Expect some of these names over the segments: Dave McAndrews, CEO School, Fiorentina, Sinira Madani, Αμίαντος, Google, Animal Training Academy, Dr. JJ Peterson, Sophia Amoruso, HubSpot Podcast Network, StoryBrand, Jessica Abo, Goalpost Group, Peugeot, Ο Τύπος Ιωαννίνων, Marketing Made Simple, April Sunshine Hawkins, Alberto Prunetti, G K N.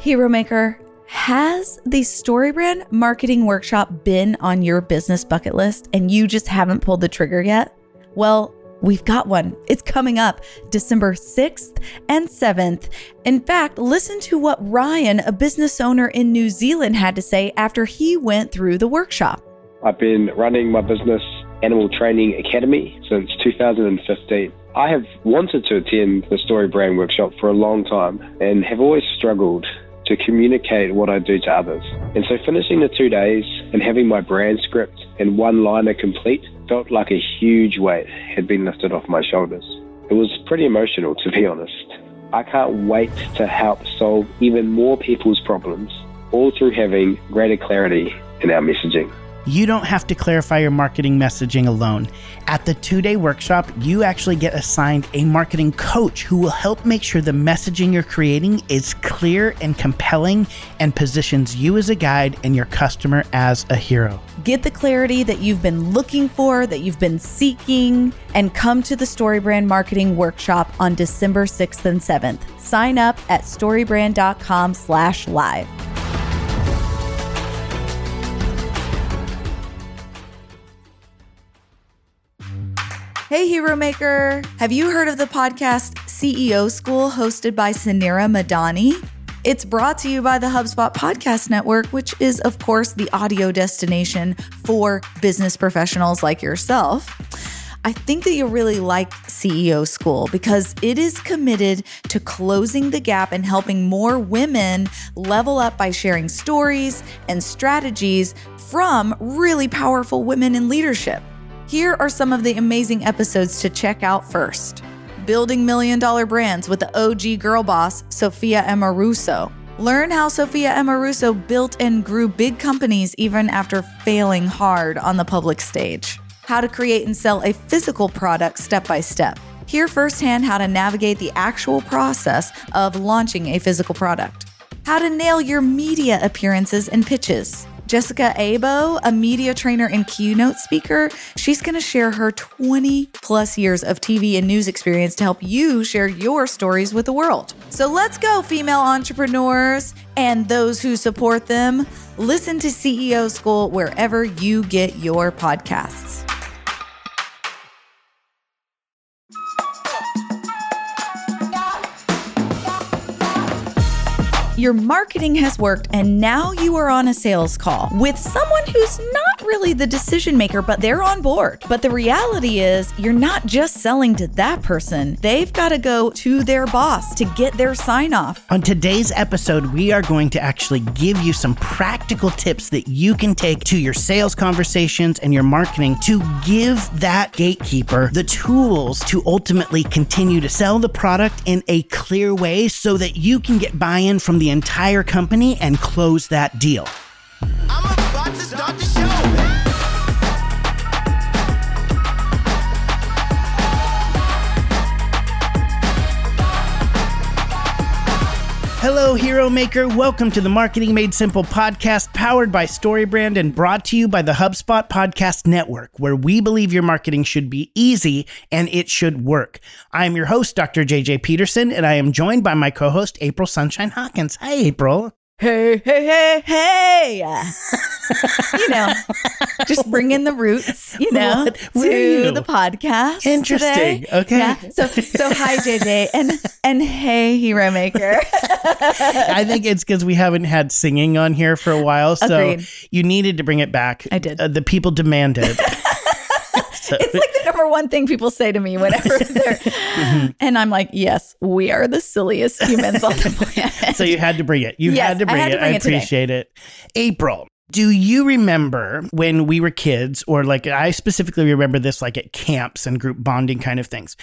Hero Maker, has the StoryBrand marketing workshop been on your business bucket list and you just haven't pulled the trigger yet? Well, we've got one. It's coming up December 6th and 7th. In fact, listen to what Ryan, a business owner in New Zealand, had to say after he went through the workshop. I've been running my business, Animal Training Academy, since 2015. I have wanted to attend the StoryBrand workshop for a long time and have always struggled to communicate what I do to others. And so finishing the 2 days and having my brand script and one-liner complete felt like a huge weight had been lifted off my shoulders. It was pretty emotional, to be honest. I can't wait to help solve even more people's problems, all through having greater clarity in our messaging. You don't have to clarify your marketing messaging alone. At the 2-day workshop, you actually get assigned a marketing coach who will help make sure the messaging you're creating is clear and compelling and positions you as a guide and your customer as a hero. Get the clarity that you've been looking for, that you've been seeking, and come to the StoryBrand Marketing Workshop on December 6th and 7th. Sign up at storybrand.com/live. Hey, Hero Maker. Have you heard of the podcast CEO School hosted by Sinira Madani? It's brought to you by the HubSpot Podcast Network, which is, of course, the audio destination for business professionals like yourself. I think that you'll really like CEO School because it is committed to closing the gap and helping more women level up by sharing stories and strategies from really powerful women in leadership. Here are some of the amazing episodes to check out first. Building $1 Million Brands with the OG girl boss, Sophia Amoruso. Learn how Sophia Amoruso built and grew big companies even after failing hard on the public stage. How to create and sell a physical product step by step. Hear firsthand how to navigate the actual process of launching a physical product. How to nail your media appearances and pitches. Jessica Abo, a media trainer and keynote speaker, she's going to share her 20 plus years of TV and news experience to help you share your stories with the world. So let's go, female entrepreneurs and those who support them. Listen to CEO School wherever you get your podcasts. Your marketing has worked and now you are on a sales call with someone who's not really the decision maker, but they're on board. But the reality is you're not just selling to that person. They've got to go to their boss to get their sign off. On today's episode, we are going to actually give you some practical tips that you can take to your sales conversations and your marketing to give that gatekeeper the tools to ultimately continue to sell the product in a clear way so that you can get buy-in from the entire company and close that deal. I'm about to start the show. Hello, Hero Maker. Welcome to the Marketing Made Simple podcast, powered by StoryBrand and brought to you by the HubSpot Podcast Network, where we believe your marketing should be easy and it should work. I'm your host, Dr. JJ Peterson, and I am joined by my co-host, April Sunshine Hawkins. Hi, April. Hey. You know, just bring in the roots, you know, to the podcast. Interesting. Today. Okay. Yeah. So hi, JJ. And hey, Hero Maker. I think it's because we haven't had singing on here for a while. So agreed. You needed to bring it back. I did. The people demanded. It's like the number one thing people say to me whenever they're, mm-hmm. and I'm like, yes, we are the silliest humans on the planet. So you had to bring it. I appreciate it. April, do you remember when we were kids, or like I specifically remember this, like at camps and group bonding kind of things.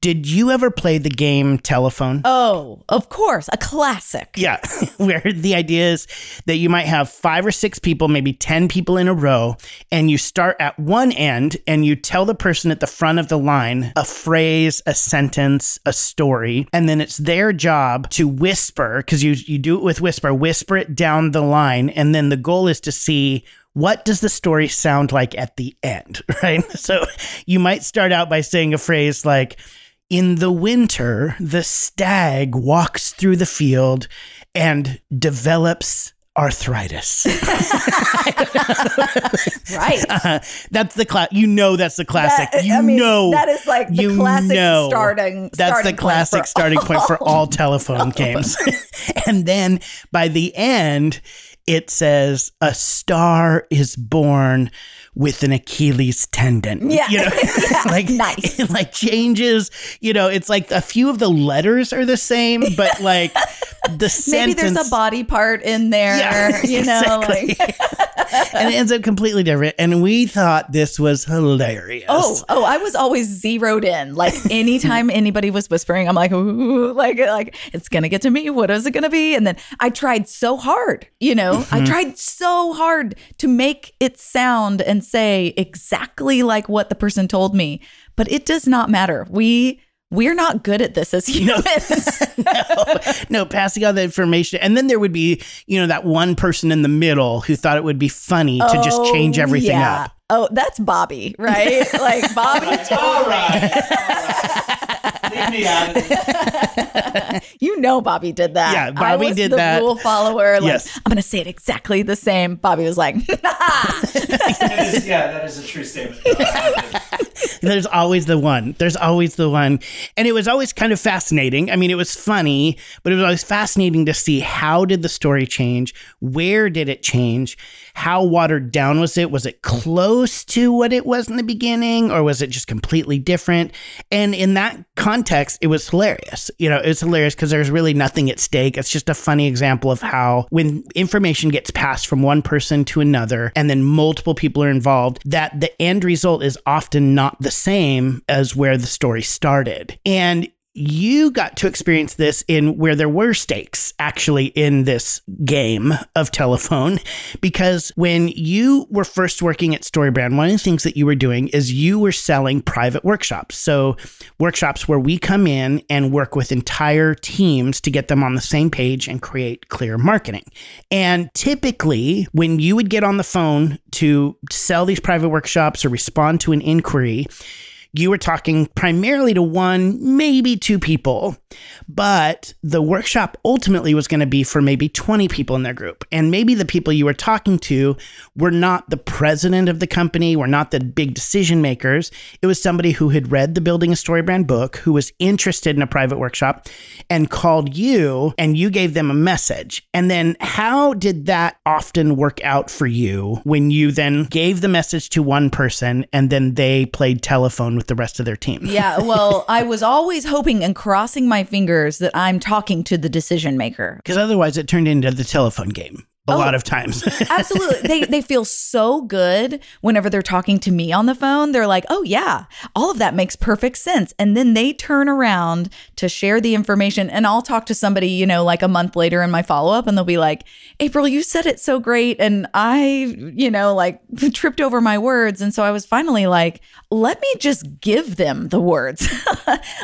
Did you ever play the game telephone? Oh, of course. A classic. Yeah. Where the idea is that you might have 5 or 6 people, maybe 10 people in a row, and you start at one end and you tell the person at the front of the line a phrase, a sentence, a story, and then it's their job to whisper, because you do it with whisper it down the line, and then the goal is to see what does the story sound like at the end, right? So you might start out by saying a phrase like, In the winter, the stag walks through the field and develops arthritis. Right. That's the class. You know, that's the classic. That is like the classic starting. That's the classic starting point for all telephone games. And then by the end, it says a star is born with an Achilles tendon. Yeah. You know? Yeah. Like, nice. It like changes, you know, it's like a few of the letters are the same, but like the sentence. Maybe there's a body part in there, yeah, you know. Exactly. Like. And it ends up completely different. And we thought this was hilarious. Oh, I was always zeroed in. Like anytime anybody was whispering, I'm like, ooh, like it's going to get to me. What is it going to be? And then I tried so hard, you know. Mm-hmm. I tried so hard to make it sound and say exactly like what the person told me, but it does not matter. We're not good at this as humans. No, passing on the information. And then there would be, you know, that one person in the middle who thought it would be funny to just change everything up. Oh, that's Bobby, right? Like Bobby. All right. Leave me out of it. You know, Bobby did that. Yeah, Bobby did that. I was the rule follower. Like, yes. I'm going to say it exactly the same. Bobby was like, that is a true statement. There's always the one. And it was always kind of fascinating. I mean, it was funny, but it was always fascinating to see how did the story change? Where did it change? How watered down was it? Was it close to what it was in the beginning, or was it just completely different? And in that context, it was hilarious. You know, it's hilarious because there's really nothing at stake. It's just a funny example of how when information gets passed from one person to another and then multiple people are involved, that the end result is often not the same as where the story started. And you got to experience this in where there were stakes actually in this game of telephone, because when you were first working at StoryBrand, one of the things that you were doing is you were selling private workshops. So workshops where we come in and work with entire teams to get them on the same page and create clear marketing. And typically when you would get on the phone to sell these private workshops or respond to an inquiry, you were talking primarily to one, maybe two people, but the workshop ultimately was going to be for maybe 20 people in their group. And maybe the people you were talking to were not the president of the company, were not the big decision makers. It was somebody who had read the Building a StoryBrand book, who was interested in a private workshop and called you, and you gave them a message. And then how did that often work out for you when you then gave the message to one person and then they played telephone with the rest of their team? Yeah, well, I was always hoping and crossing my fingers that I'm talking to the decision maker. Because otherwise it turned into the telephone game a lot of times. Absolutely. They feel so good whenever they're talking to me on the phone. They're like, oh yeah, all of that makes perfect sense. And then they turn around to share the information, and I'll talk to somebody, you know, like a month later in my follow-up, and they'll be like, April, you said it so great. And I, you know, like tripped over my words. And so I was finally like, let me just give them the words.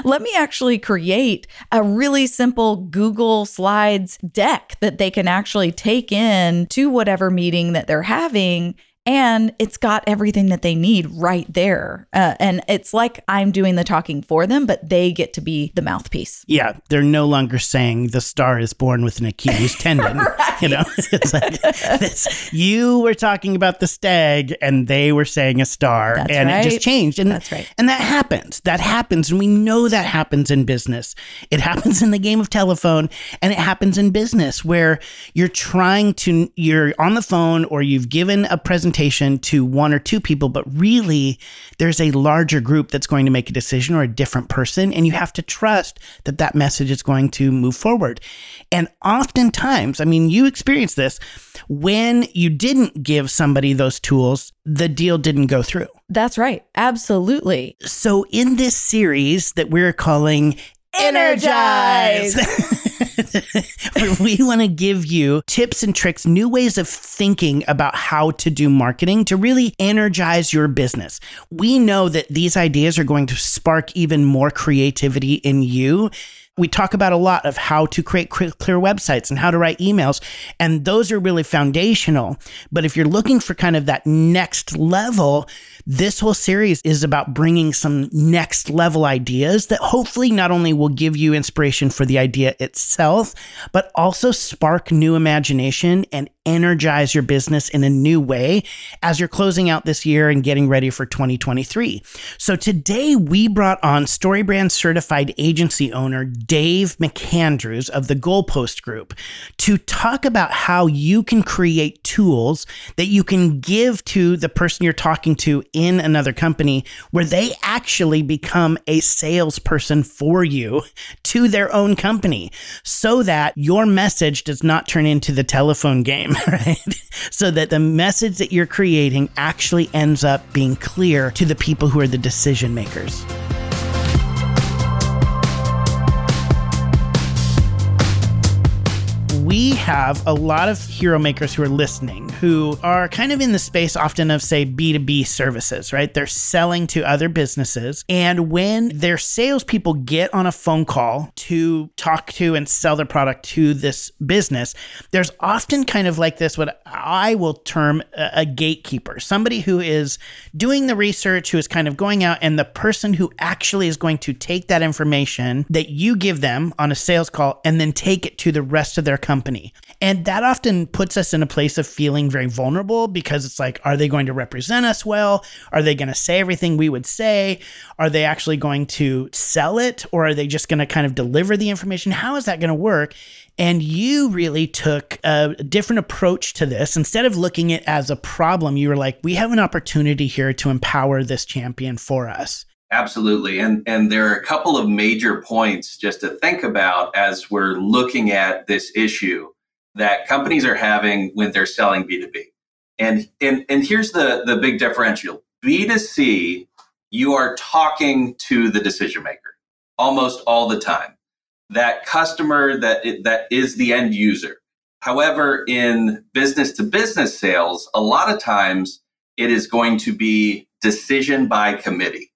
Let me actually create a really simple Google Slides deck that they can actually take in to whatever meeting that they're having. And it's got everything that they need right there. And it's like I'm doing the talking for them, but they get to be the mouthpiece. Yeah. They're no longer saying the star is born with an Achilles tendon. Right. You know, it's like this, you were talking about the stag and they were saying a star. That's and right. It just changed. And that's right. And that happens. And we know that happens in business. It happens in the game of telephone, and it happens in business where you're on the phone or you've given a presentation to one or two people, but really there's a larger group that's going to make a decision, or a different person, and you have to trust that that message is going to move forward. And oftentimes, I mean, you experience this, when you didn't give somebody those tools, the deal didn't go through. That's right. Absolutely. So in this series that we're calling Energize. We want to give you tips and tricks, new ways of thinking about how to do marketing to really energize your business. We know that these ideas are going to spark even more creativity in you. We talk about a lot of how to create clear websites and how to write emails. And those are really foundational. But if you're looking for kind of that next level, this whole series is about bringing some next level ideas that hopefully not only will give you inspiration for the idea itself, but also spark new imagination and energize your business in a new way as you're closing out this year and getting ready for 2023. So today we brought on StoryBrand certified agency owner Dave McAndrews of the Goalpost Group to talk about how you can create tools that you can give to the person you're talking to in another company where they actually become a salesperson for you to their own company so that your message does not turn into the telephone game, right? So that the message that you're creating actually ends up being clear to the people who are the decision makers. We have a lot of hero makers who are listening who are kind of in the space often of, say, B2B services, right? They're selling to other businesses. And when their salespeople get on a phone call to talk to and sell their product to this business, there's often kind of like this, what I will term a gatekeeper, somebody who is doing the research, who is kind of going out, and the person who actually is going to take that information that you give them on a sales call and then take it to the rest of their company. And that often puts us in a place of feeling very vulnerable because it's like, are they going to represent us well? Are they going to say everything we would say? Are they actually going to sell it? Or are they just going to kind of deliver the information? How is that going to work? And you really took a different approach to this. Instead of looking at it as a problem, you were like, we have an opportunity here to empower this champion for us. Absolutely. And there are a couple of major points just to think about as we're looking at this issue that companies are having when they're selling B2B. And here's the big differential. B2C, you are talking to the decision maker almost all the time. That customer, that is the end user. However, in business to business sales, a lot of times it is going to be decision by committee.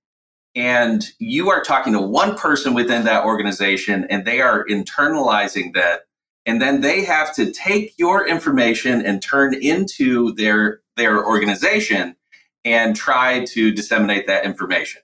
And you are talking to one person within that organization, and they are internalizing that. And then they have to take your information and turn into their organization and try to disseminate that information.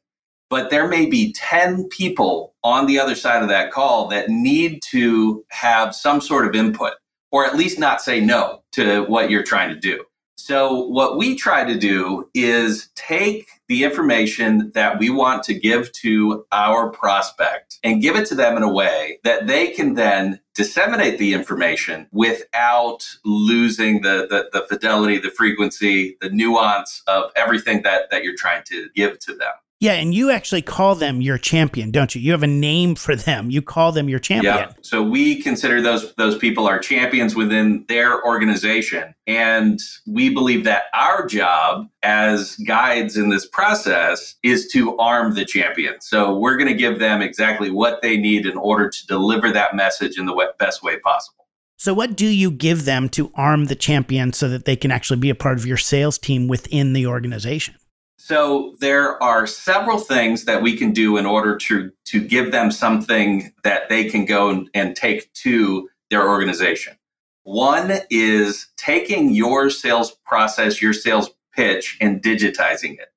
But there may be 10 people on the other side of that call that need to have some sort of input, or at least not say no to what you're trying to do. So what we try to do is take the information that we want to give to our prospect and give it to them in a way that they can then disseminate the information without losing the fidelity, the frequency, the nuance of everything that you're trying to give to them. Yeah, and you actually call them your champion, don't you? You have a name for them. You call them your champion. Yeah. So we consider those people our champions within their organization. And we believe that our job as guides in this process is to arm the champion. So we're going to give them exactly what they need in order to deliver that message in the best way possible. So what do you give them to arm the champion so that they can actually be a part of your sales team within the organization? So there are several things that we can do in order to give them something that they can go and take to their organization. One is taking your sales process, your sales pitch, and digitizing it.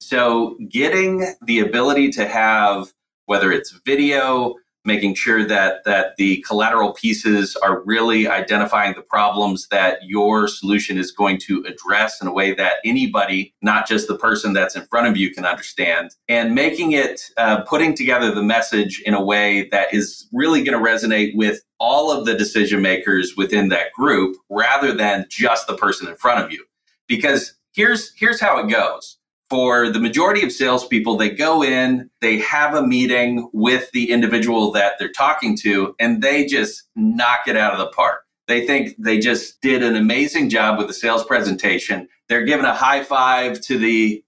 So getting the ability to have, whether it's video, making sure that the collateral pieces are really identifying the problems that your solution is going to address in a way that anybody, not just the person that's in front of you, can understand, and making it, putting together the message in a way that is really going to resonate with all of the decision makers within that group rather than just the person in front of you. Because here's how it goes. For the majority of salespeople, they go in, they have a meeting with the individual that they're talking to, and they just knock it out of the park. They think they just did an amazing job with the sales presentation. They're giving a high five to the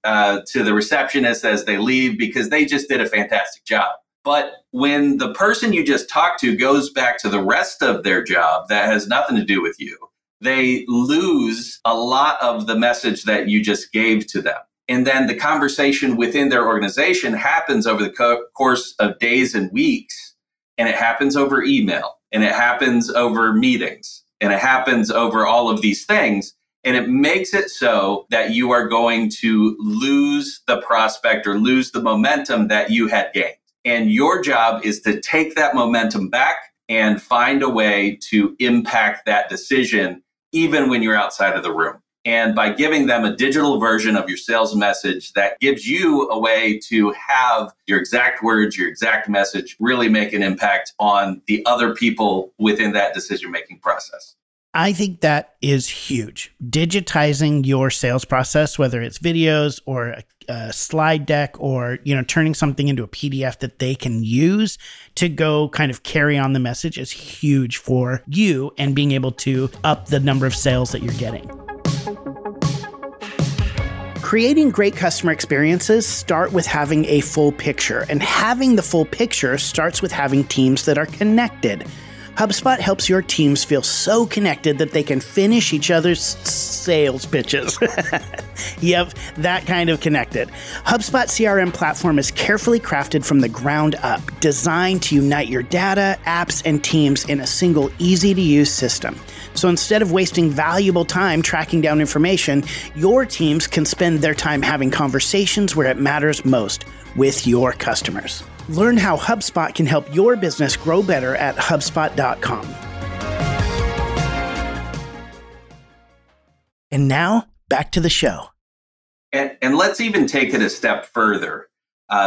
receptionist as they leave because they just did a fantastic job. But when the person you just talked to goes back to the rest of their job that has nothing to do with you, they lose a lot of the message that you just gave to them. And then the conversation within their organization happens over the course of days and weeks. And it happens over email, and it happens over meetings, and it happens over all of these things. And it makes it so that you are going to lose the prospect or lose the momentum that you had gained. And your job is to take that momentum back and find a way to impact that decision, even when you're outside of the room. And by giving them a digital version of your sales message that gives you a way to have your exact words, your exact message, really make an impact on the other people within that decision-making process. I think that is huge. Digitizing your sales process, whether it's videos or a slide deck or, turning something into a PDF that they can use to go kind of carry on the message is huge for you and being able to up the number of sales that you're getting. Creating great customer experiences start with having a full picture, and having the full picture starts with having teams that are connected. HubSpot helps your teams feel so connected that they can finish each other's sales pitches. Yep, that kind of connected. HubSpot CRM platform is carefully crafted from the ground up, designed to unite your data, apps, and teams in a single easy-to-use system. So instead of wasting valuable time tracking down information, your teams can spend their time having conversations where it matters most, with your customers. Learn how HubSpot can help your business grow better at HubSpot.com. And now, back to the show. And let's even take it a step further,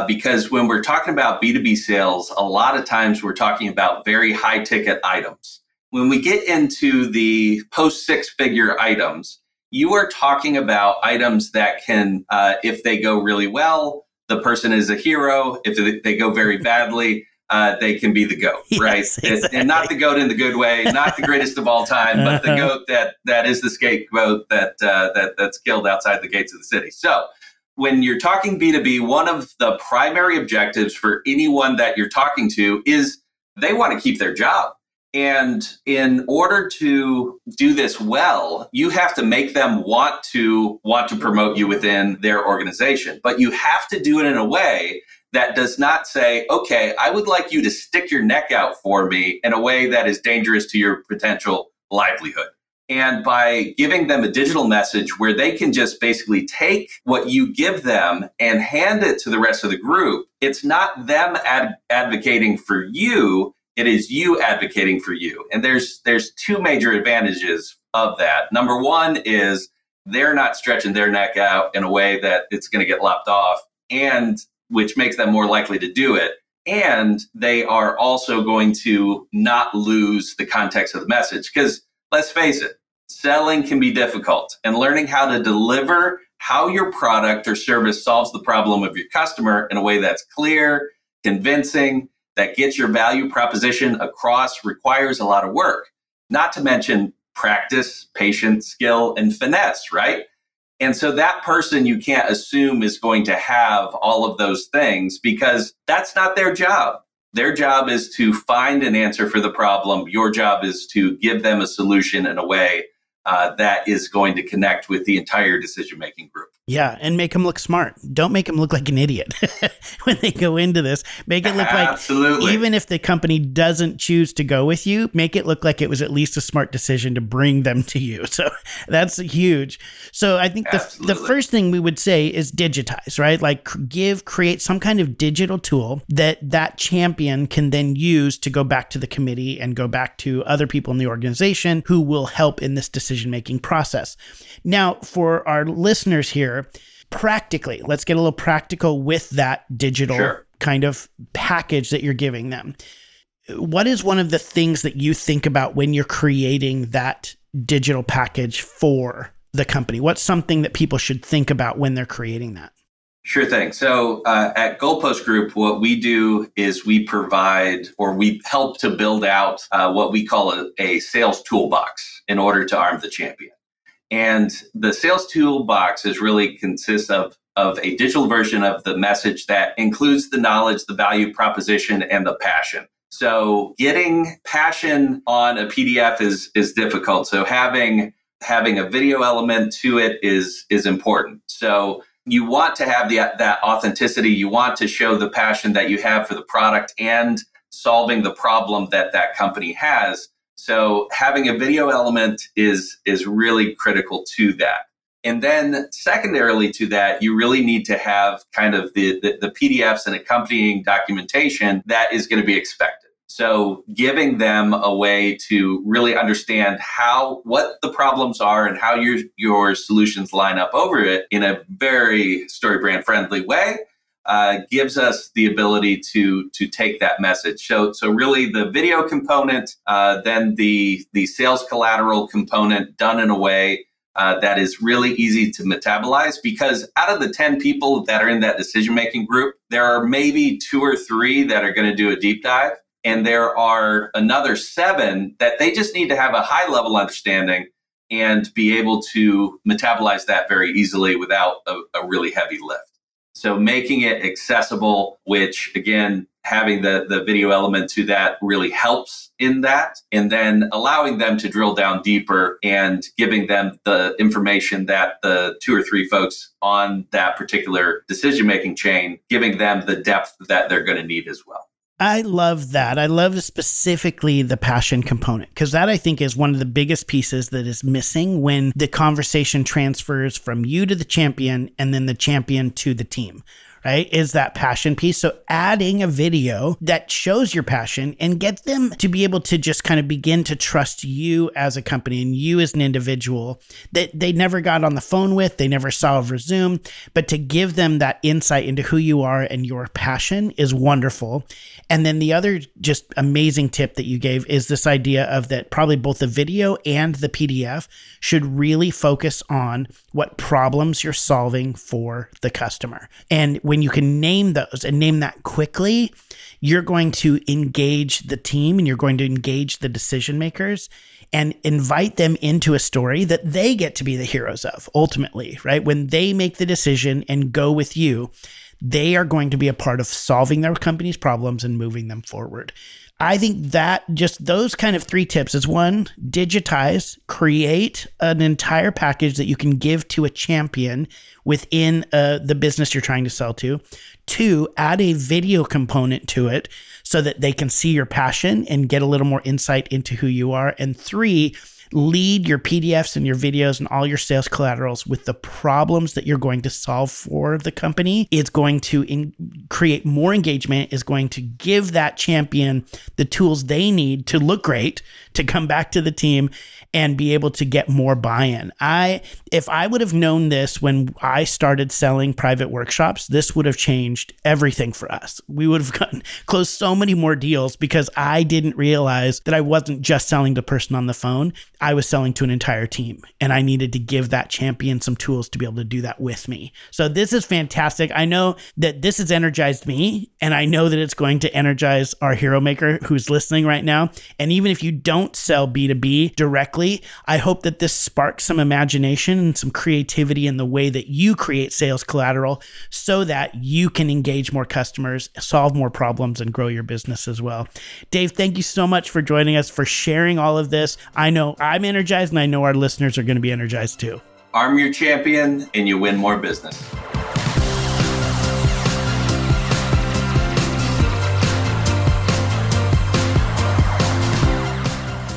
because when we're talking about B2B sales, a lot of times we're talking about very high-ticket items. When we get into the post-six-figure items, you are talking about items that can, if they go really well, the person is a hero. If they go very badly, they can be the GOAT, right? Yes, exactly. And not the GOAT in the good way, not the greatest of all time, but the GOAT that is the scapegoat that's killed outside the gates of the city. So when you're talking B2B, one of the primary objectives for anyone that you're talking to is they want to keep their job. And in order to do this well, you have to make them want to promote you within their organization. But you have to do it in a way that does not say, okay, I would like you to stick your neck out for me in a way that is dangerous to your potential livelihood. And by giving them a digital message where they can just basically take what you give them and hand it to the rest of the group, it's not them advocating for you. It is you advocating for you. And there's two major advantages of that. Number one is they're not stretching their neck out in a way that it's going to get lopped off, and which makes them more likely to do it. And they are also going to not lose the context of the message. Because let's face it, selling can be difficult, and learning how to deliver how your product or service solves the problem of your customer in a way that's clear, convincing, that gets your value proposition across requires a lot of work, not to mention practice, patience, skill, and finesse, right? And so that person you can't assume is going to have all of those things because that's not their job. Their job is to find an answer for the problem. Your job is to give them a solution in a way that is going to connect with the entire decision-making group. Yeah, and make them look smart. Don't make them look like an idiot when they go into this. Make it look like, absolutely, even if the company doesn't choose to go with you, make it look like it was at least a smart decision to bring them to you. So that's huge. So I think the first thing we would say is digitize, right? Like create some kind of digital tool that champion can then use to go back to the committee and go back to other people in the organization who will help in this decision making process. Now, for our listeners here, practically, let's get a little practical with that digital kind of package that you're giving them. What is one of the things that you think about when you're creating that digital package for the company? What's something that people should think about when they're creating that? Sure thing. So at Goalpost Group, what we do is we provide, or we help to build out what we call a sales toolbox in order to arm the champion. And the sales toolbox is really consists of a digital version of the message that includes the knowledge, the value proposition, and the passion. So getting passion on a PDF is difficult. So having a video element to it is important. So you want to have that authenticity. You want to show the passion that you have for the product and solving the problem that that company has. So having a video element is really critical to that. And then secondarily to that, you really need to have kind of the PDFs and accompanying documentation that is going to be expected. So giving them a way to really understand what the problems are and how your solutions line up over it in a very StoryBrand friendly way gives us the ability to take that message. So really the video component, then the sales collateral component done in a way that is really easy to metabolize, because out of the 10 people that are in that decision-making group, there are maybe 2 or 3 that are going to do a deep dive. And there are another 7 that they just need to have a high-level understanding and be able to metabolize that very easily without a really heavy lift. So making it accessible, which again, having the video element to that really helps in that, and then allowing them to drill down deeper and giving them the information that the 2 or 3 folks on that particular decision-making chain, giving them the depth that they're going to need as well. I love that. I love specifically the passion component, because that I think is one of the biggest pieces that is missing when the conversation transfers from you to the champion and then the champion to the team, right? Is that passion piece. So adding a video that shows your passion and get them to be able to just kind of begin to trust you as a company and you as an individual that they never got on the phone with, they never saw over Zoom, but to give them that insight into who you are and your passion is wonderful. And then the other just amazing tip that you gave is this idea of that probably both the video and the PDF should really focus on what problems you're solving for the customer. And when you can name those and name that quickly, you're going to engage the team and you're going to engage the decision makers and invite them into a story that they get to be the heroes of ultimately, right? When they make the decision and go with you, they are going to be a part of solving their company's problems and moving them forward. I think that just those kind of 3 tips is 1, digitize, create an entire package that you can give to a champion within the business you're trying to sell to. 2, add a video component to it so that they can see your passion and get a little more insight into who you are. And 3, lead your PDFs and your videos and all your sales collaterals with the problems that you're going to solve for the company. It's going to create more engagement, is going to give that champion the tools they need to look great, to come back to the team and be able to get more buy-in. If I would have known this when I started selling private workshops, this would have changed everything for us. We would have closed so many more deals because I didn't realize that I wasn't just selling to the person on the phone. I was selling to an entire team, and I needed to give that champion some tools to be able to do that with me. So this is fantastic. I know that this has energized me, and I know that it's going to energize our hero maker who's listening right now. And even if you don't sell B2B directly, I hope that this sparks some imagination and some creativity in the way that you create sales collateral so that you can engage more customers, solve more problems, and grow your business as well. Dave, thank you so much for joining us, for sharing all of this. I know I'm energized, and I know our listeners are going to be energized too. Arm your champion and you win more business.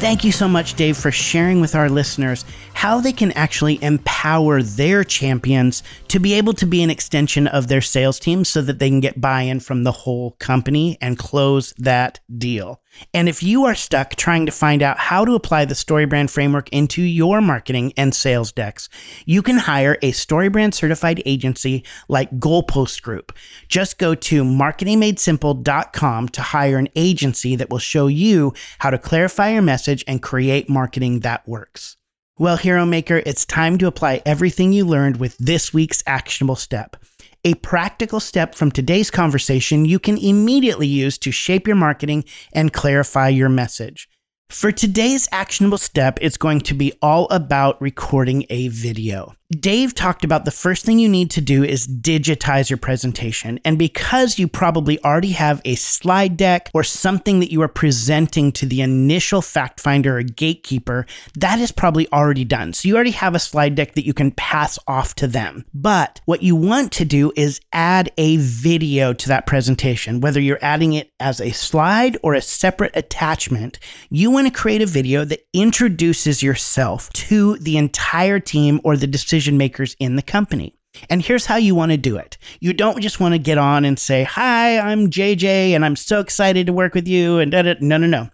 Thank you so much, Dave, for sharing with our listeners how they can actually empower their champions to be able to be an extension of their sales team so that they can get buy-in from the whole company and close that deal. And if you are stuck trying to find out how to apply the StoryBrand framework into your marketing and sales decks, you can hire a StoryBrand certified agency like Goalpost Group. Just go to marketingmadesimple.com to hire an agency that will show you how to clarify your message and create marketing that works. Well, Hero Maker, it's time to apply everything you learned with this week's actionable step. A practical step from today's conversation you can immediately use to shape your marketing and clarify your message. For today's actionable step, it's going to be all about recording a video. Dave talked about the first thing you need to do is digitize your presentation. And because you probably already have a slide deck or something that you are presenting to the initial fact finder or gatekeeper, that is probably already done. So you already have a slide deck that you can pass off to them. But what you want to do is add a video to that presentation, whether you're adding it as a slide or a separate attachment. You want to create a video that introduces yourself to the entire team or the decision makers in the company. And here's how you want to do it. You don't just want to get on and say, "Hi, I'm JJ, and I'm so excited to work with you." And no.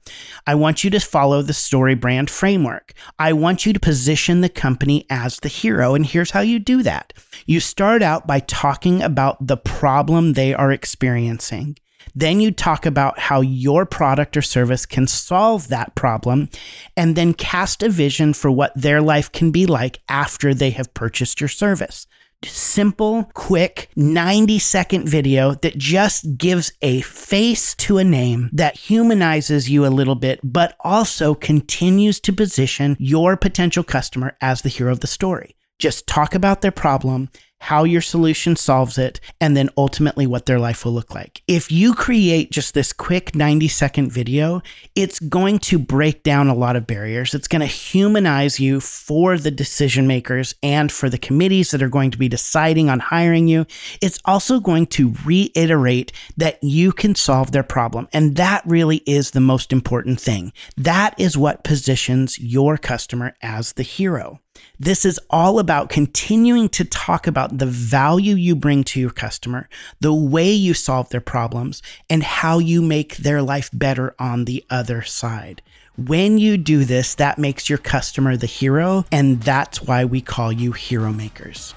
I want you to follow the StoryBrand framework. I want you to position the company as the hero. And here's how you do that. You start out by talking about the problem they are experiencing. Then you talk about how your product or service can solve that problem, and then cast a vision for what their life can be like after they have purchased your service. Simple, quick, 90-second video that just gives a face to a name, that humanizes you a little bit, but also continues to position your potential customer as the hero of the story. Just talk about their problem, how your solution solves it, and then ultimately what their life will look like. If you create just this quick 90-second video, it's going to break down a lot of barriers. It's going to humanize you for the decision makers and for the committees that are going to be deciding on hiring you. It's also going to reiterate that you can solve their problem. And that really is the most important thing. That is what positions your customer as the hero. This is all about continuing to talk about the value you bring to your customer, the way you solve their problems, and how you make their life better on the other side. When you do this, that makes your customer the hero, and that's why we call you hero makers.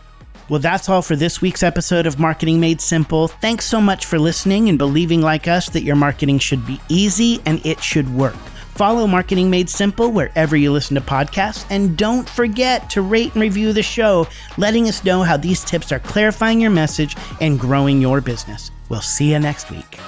Well, that's all for this week's episode of Marketing Made Simple. Thanks so much for listening and believing like us that your marketing should be easy and it should work. Follow Marketing Made Simple wherever you listen to podcasts. And don't forget to rate and review the show, letting us know how these tips are clarifying your message and growing your business. We'll see you next week.